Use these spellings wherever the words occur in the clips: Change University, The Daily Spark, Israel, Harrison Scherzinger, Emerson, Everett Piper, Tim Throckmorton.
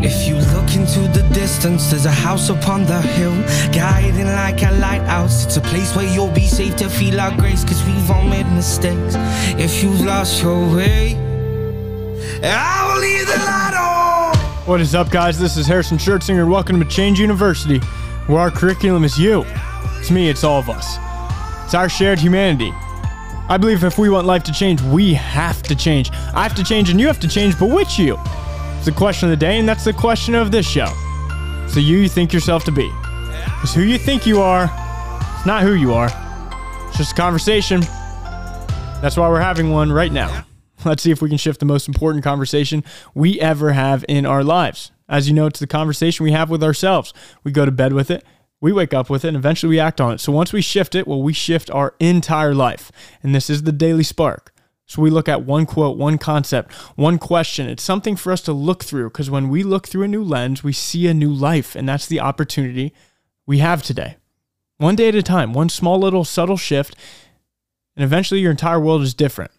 If you look into the distance, there's a house upon the hill, guiding like a lighthouse. It's a place where you'll be safe to feel our grace, cause we've all made mistakes. If you've lost your way, I will leave the light on. What is up, guys? This is Harrison Scherzinger. Welcome to Change University, where our curriculum is you. It's me, it's all of us. It's our shared humanity. I believe if we want life to change, we have to change. I have to change and you have to change, but which you? It's the question of the day, and that's the question of this show. So you think yourself to be. It's who you think you are. It's not who you are. It's just a conversation. That's why we're having one right now. Let's see if we can shift the most important conversation we ever have in our lives. As you know, it's the conversation we have with ourselves. We go to bed with it. We wake up with it, and eventually we act on it. So once we shift it, well, we shift our entire life. And this is the Daily Spark. So we look at one quote, one concept, one question. It's something for us to look through, because when we look through a new lens, we see a new life. And that's the opportunity we have today. One day at a time, one small little subtle shift, and eventually your entire world is different.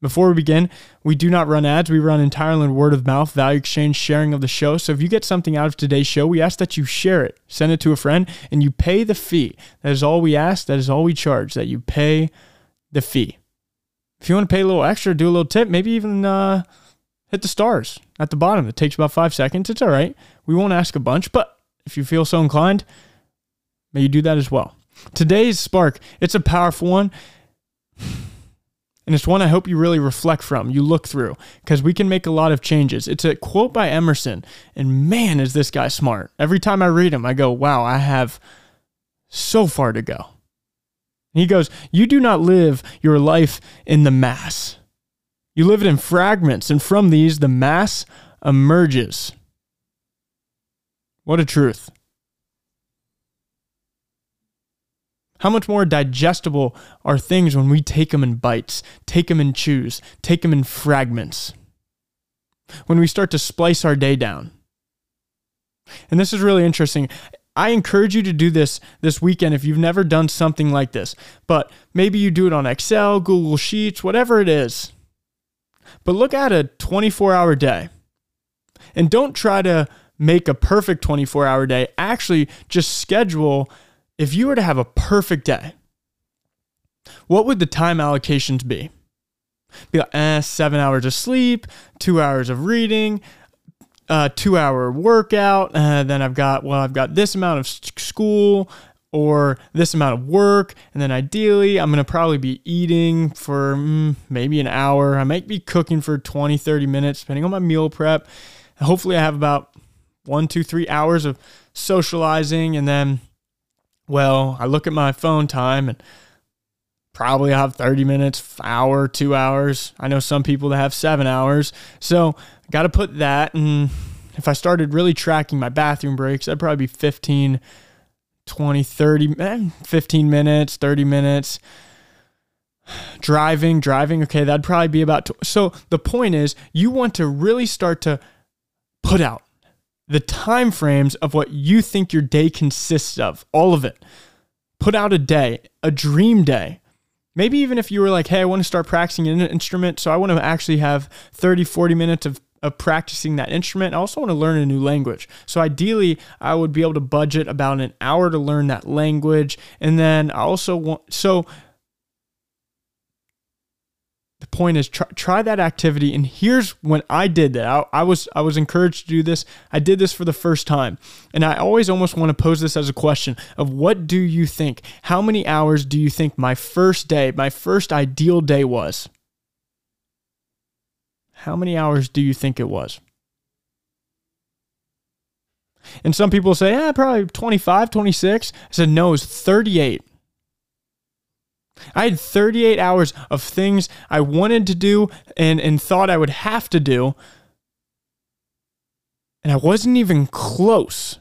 Before we begin, we do not run ads. We run entirely word of mouth, value exchange, sharing of the show. So if you get something out of today's show, we ask that you share it, send it to a friend, and you pay the fee. That is all we ask. That is all we charge, that you pay the fee. If you want to pay a little extra, do a little tip, maybe even hit the stars at the bottom. It takes about 5 seconds. It's all right. We won't ask a bunch, but if you feel so inclined, may you do that as well. Today's Spark, it's a powerful one. And it's one I hope you really reflect from, you look through, because we can make a lot of changes. It's a quote by Emerson, and man, is this guy smart. Every time I read him, I go, wow, I have so far to go. And he goes, you do not live your life in the mass. You live it in fragments, and from these, the mass emerges. What a truth. How much more digestible are things when we take them in bites, take them in chews, take them in fragments, when we start to splice our day down. And this is really interesting. I encourage you to do this weekend if you've never done something like this, but maybe you do it on Excel, Google Sheets, whatever it is. But look at a 24-hour day, and don't try to make a perfect 24-hour day. Actually, just schedule. If you were to have a perfect day, what would the time allocations be? Be like, 7 hours of sleep, 2 hours of reading, 2 hour workout, then I've got this amount of school or this amount of work, and then ideally I'm going to probably be eating for maybe an hour. I might be cooking for 20, 30 minutes, depending on my meal prep. Hopefully I have about 1, 2, 3 hours of socializing, and then well, I look at my phone time and probably have 30 minutes, hour, 2 hours. I know some people that have 7 hours. So I got to put that. And if I started really tracking my bathroom breaks, that'd probably be 15, 20, 30, 15 minutes, 30 minutes. Driving. Okay, that'd probably be about. So the point is, you want to really start to put out the time frames of what you think your day consists of, all of it. Put out a day, a dream day. Maybe even if you were like, hey, I want to start practicing an instrument, so I want to actually have 30, 40 minutes of practicing that instrument. I also want to learn a new language. So ideally, I would be able to budget about an hour to learn that language. And then I also want, so the point is, try that activity. And here's when I did that. I was encouraged to do this. I did this for the first time. And I always almost want to pose this as a question of, what do you think? How many hours do you think my first day, my first ideal day was? How many hours do you think it was? And some people say, probably 25, 26. I said, no, it was 38. I had 38 hours of things I wanted to do and thought I would have to do. And I wasn't even close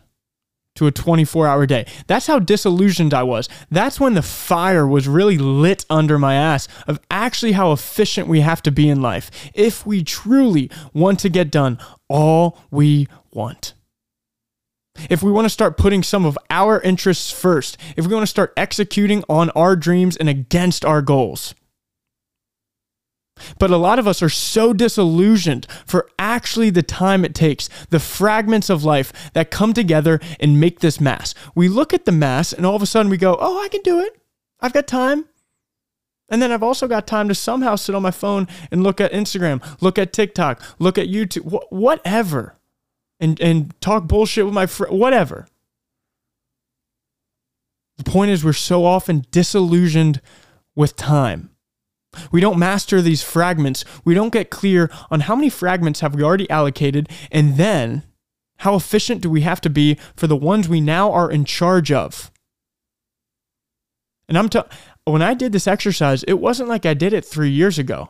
to a 24-hour day. That's how disillusioned I was. That's when the fire was really lit under my ass of actually how efficient we have to be in life if we truly want to get done all we want. If we want to start putting some of our interests first, if we want to start executing on our dreams and against our goals, But a lot of us are so disillusioned for actually the time it takes, the fragments of life that come together and make this mass. We look at the mass and all of a sudden we go, oh, I can do it. I've got time. And then I've also got time to somehow sit on my phone and look at Instagram, look at TikTok, look at YouTube, whatever, and talk bullshit with my friend, whatever. The point is we're so often disillusioned with time. We don't master these fragments. We don't get clear on how many fragments have we already allocated, and then how efficient do we have to be for the ones we now are in charge of. And when I did this exercise, it wasn't like I did it 3 years ago.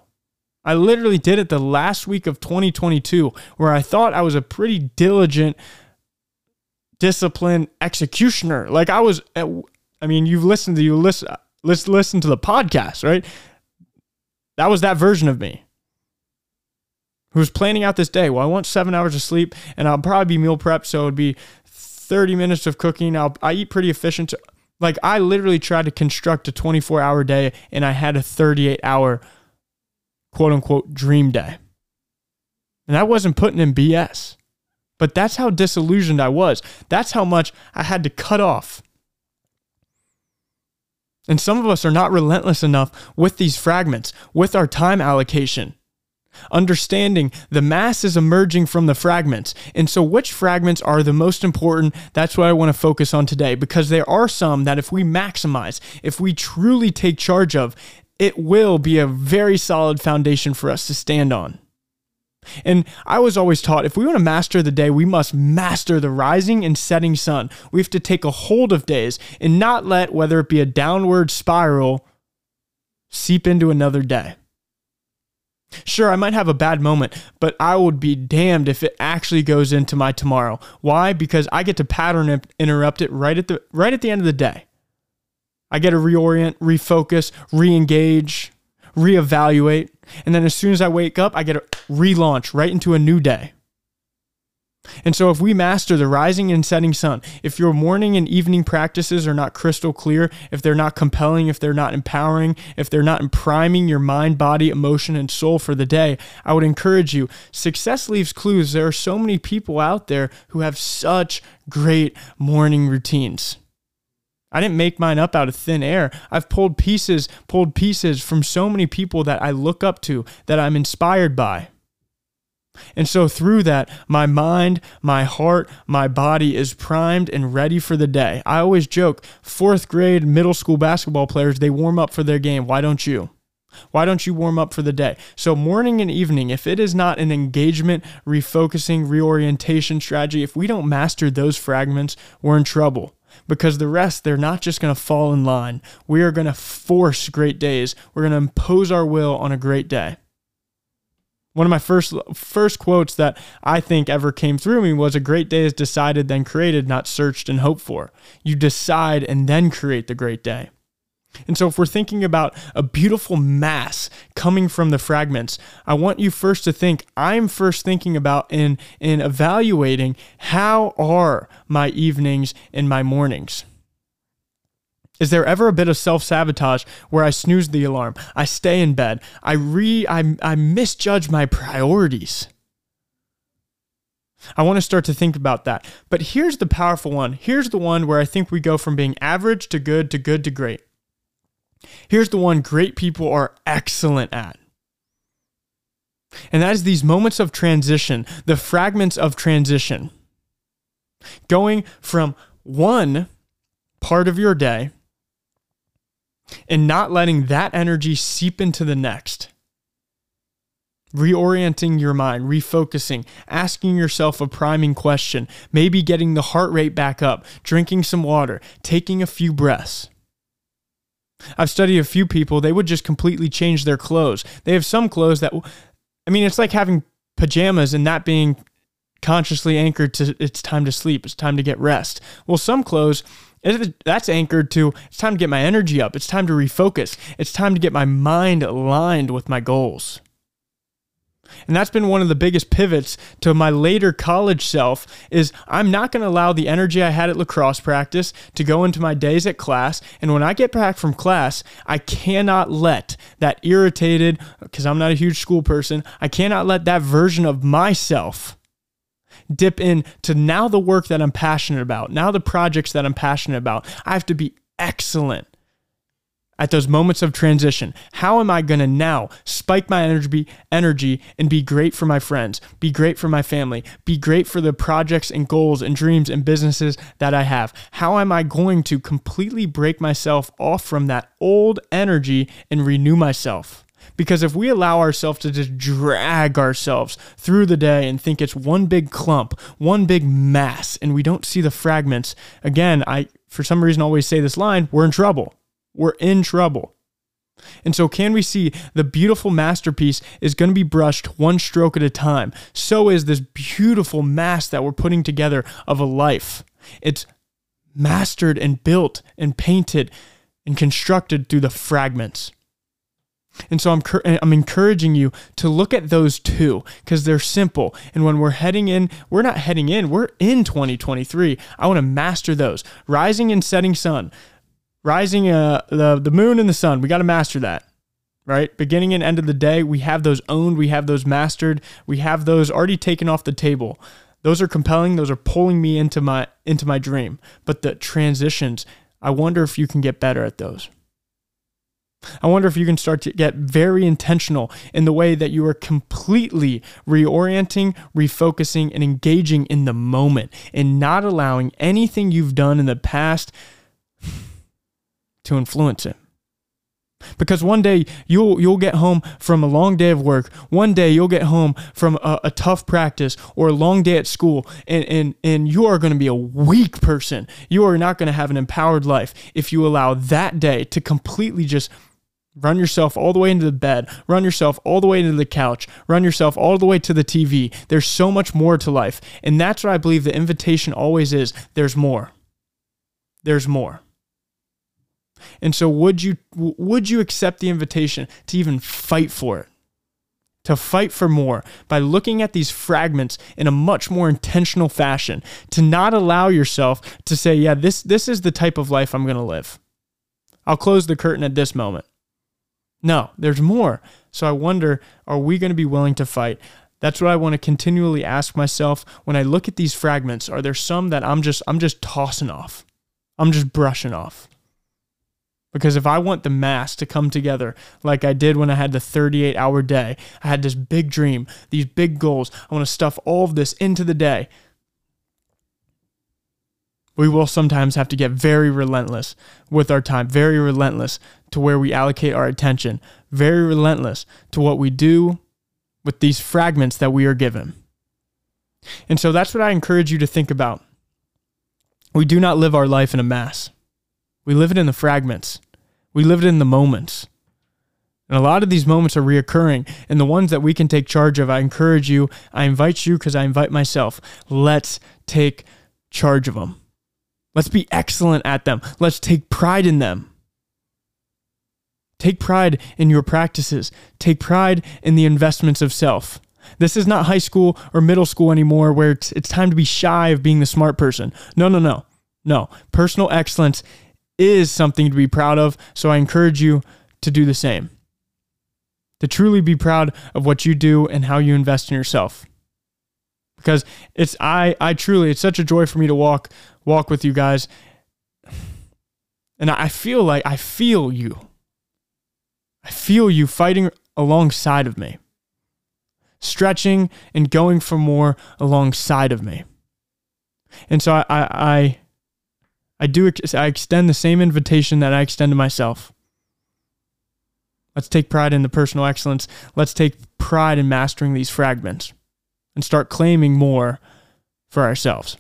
I literally did it the last week of 2022, where I thought I was a pretty diligent, disciplined executioner. Like you've listened to listen to the podcast, right? That was that version of me who's planning out this day. Well, I want 7 hours of sleep and I'll probably be meal prepped. So it'd be 30 minutes of cooking. I eat pretty efficient. Like I literally tried to construct a 24-hour day and I had a 38-hour quote unquote dream day. And I wasn't putting in BS, but that's how disillusioned I was. That's how much I had to cut off. And some of us are not relentless enough with these fragments, with our time allocation. Understanding the mass is emerging from the fragments. And so which fragments are the most important? That's what I want to focus on today, because there are some that if we maximize, if we truly take charge of, it will be a very solid foundation for us to stand on. And I was always taught if we want to master the day, we must master the rising and setting sun. We have to take a hold of days and not let, whether it be a downward spiral, seep into another day. Sure, I might have a bad moment, but I would be damned if it actually goes into my tomorrow. Why? Because I get to pattern interrupt it right at the end of the day. I get to reorient, refocus, re-engage, reevaluate. And then as soon as I wake up, I get a relaunch right into a new day. And so if we master the rising and setting sun, if your morning and evening practices are not crystal clear, if they're not compelling, if they're not empowering, if they're not priming your mind, body, emotion, and soul for the day, I would encourage you. Success leaves clues. There are so many people out there who have such great morning routines. I didn't make mine up out of thin air. I've pulled pieces from so many people that I look up to, that I'm inspired by. And so through that, my mind, my heart, my body is primed and ready for the day. I always joke, 4th grade middle school basketball players, they warm up for their game. Why don't you? Why don't you warm up for the day? So morning and evening, if it is not an engagement, refocusing, reorientation strategy, if we don't master those fragments, we're in trouble. Because the rest, they're not just going to fall in line. We are going to force great days. We're going to impose our will on a great day. One of my first quotes that I think ever came through me was, a great day is decided, then created, not searched and hoped for. You decide and then create the great day. And so if we're thinking about a beautiful mass coming from the fragments, I want you first to think, I'm first thinking about and evaluating, how are my evenings and my mornings? Is there ever a bit of self-sabotage where I snooze the alarm, I stay in bed, I misjudge my priorities? I want to start to think about that. But here's the powerful one. Here's the one where I think we go from being average to good to good to great. Here's the one great people are excellent at. And that is these moments of transition, the fragments of transition. Going from one part of your day and not letting that energy seep into the next. Reorienting your mind, refocusing, asking yourself a priming question, maybe getting the heart rate back up, drinking some water, taking a few breaths. I've studied a few people, they would just completely change their clothes. They have some clothes that, it's like having pajamas and not being consciously anchored to it's time to sleep, it's time to get rest. Well, some clothes, that's anchored to it's time to get my energy up, it's time to refocus, it's time to get my mind aligned with my goals. And that's been one of the biggest pivots to my later college self is I'm not going to allow the energy I had at lacrosse practice to go into my days at class. And when I get back from class, I cannot let that irritated, because I'm not a huge school person, I cannot let that version of myself dip into now the work that I'm passionate about, now the projects that I'm passionate about. I have to be excellent at those moments of transition. How am I going to now spike my energy and be great for my friends, be great for my family, be great for the projects and goals and dreams and businesses that I have? How am I going to completely break myself off from that old energy and renew myself? Because if we allow ourselves to just drag ourselves through the day and think it's one big clump, one big mass, and we don't see the fragments, again, I, for some reason, always say this line, we're in trouble. We're in trouble. And so can we see the beautiful masterpiece is going to be brushed one stroke at a time? So is this beautiful mass that we're putting together of a life. It's mastered and built and painted and constructed through the fragments. And so I'm encouraging you to look at those two because they're simple. And when we're heading in, we're not heading in, we're in 2023. I want to master those. Rising and setting sun. Rising, the moon and the sun, we got to master that, right? Beginning and end of the day, we have those owned, we have those mastered, we have those already taken off the table. Those are compelling, those are pulling me into my dream. But the transitions, I wonder if you can get better at those. I wonder if you can start to get very intentional in the way that you are completely reorienting, refocusing, and engaging in the moment and not allowing anything you've done in the past to influence it. Because one day you'll get home from a long day of work. One day you'll get home from a tough practice or a long day at school and you are going to be a weak person. You are not going to have an empowered life if you allow that day to completely just run yourself all the way into the bed, run yourself all the way into the couch, run yourself all the way to the TV. There's so much more to life. And that's what I believe the invitation always is. There's more. There's more. And so would you accept the invitation to even fight for it, to fight for more by looking at these fragments in a much more intentional fashion, to not allow yourself to say, yeah, this is the type of life I'm going to live. I'll close the curtain at this moment. No, there's more. So I wonder, are we going to be willing to fight? That's what I want to continually ask myself when I look at these fragments. Are there some that I'm just tossing off? I'm just brushing off. Because if I want the mass to come together like I did when I had the 38-hour day, I had this big dream, these big goals. I want to stuff all of this into the day. We will sometimes have to get very relentless with our time, very relentless to where we allocate our attention, very relentless to what we do with these fragments that we are given. And so that's what I encourage you to think about. We do not live our life in a mass. We live it in the fragments. We live it in the moments. And a lot of these moments are reoccurring. And the ones that we can take charge of, I encourage you, I invite you because I invite myself. Let's take charge of them. Let's be excellent at them. Let's take pride in them. Take pride in your practices. Take pride in the investments of self. This is not high school or middle school anymore where it's time to be shy of being the smart person. No. Personal excellence is something to be proud of, so I encourage you to do the same. To truly be proud of what you do and how you invest in yourself. Because it's such a joy for me to walk with you guys. And I feel you fighting alongside of me. Stretching and going for more alongside of me. And so I extend the same invitation that I extend to myself. Let's take pride in the personal excellence. Let's take pride in mastering these fragments and start claiming more for ourselves.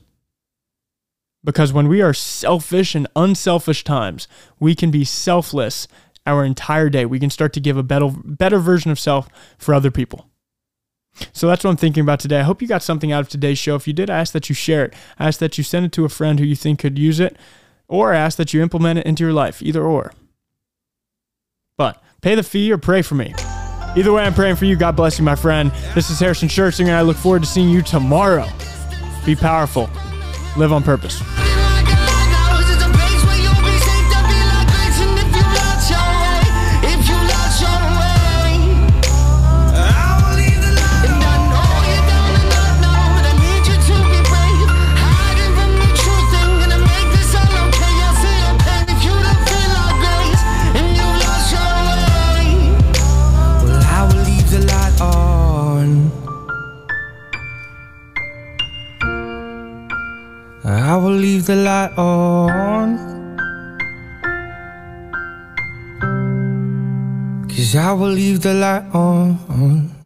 Because when we are selfish and unselfish times, we can be selfless our entire day. We can start to give a better version of self for other people. So that's what I'm thinking about today. I hope you got something out of today's show. If you did, I ask that you share it. I ask that you send it to a friend who you think could use it, or I ask that you implement it into your life, either or. But pay the fee or pray for me. Either way, I'm praying for you. God bless you, my friend. This is Harrison Scherzinger, and I look forward to seeing you tomorrow. Be powerful. Live on purpose. I will leave the light on, 'cause I will leave the light on.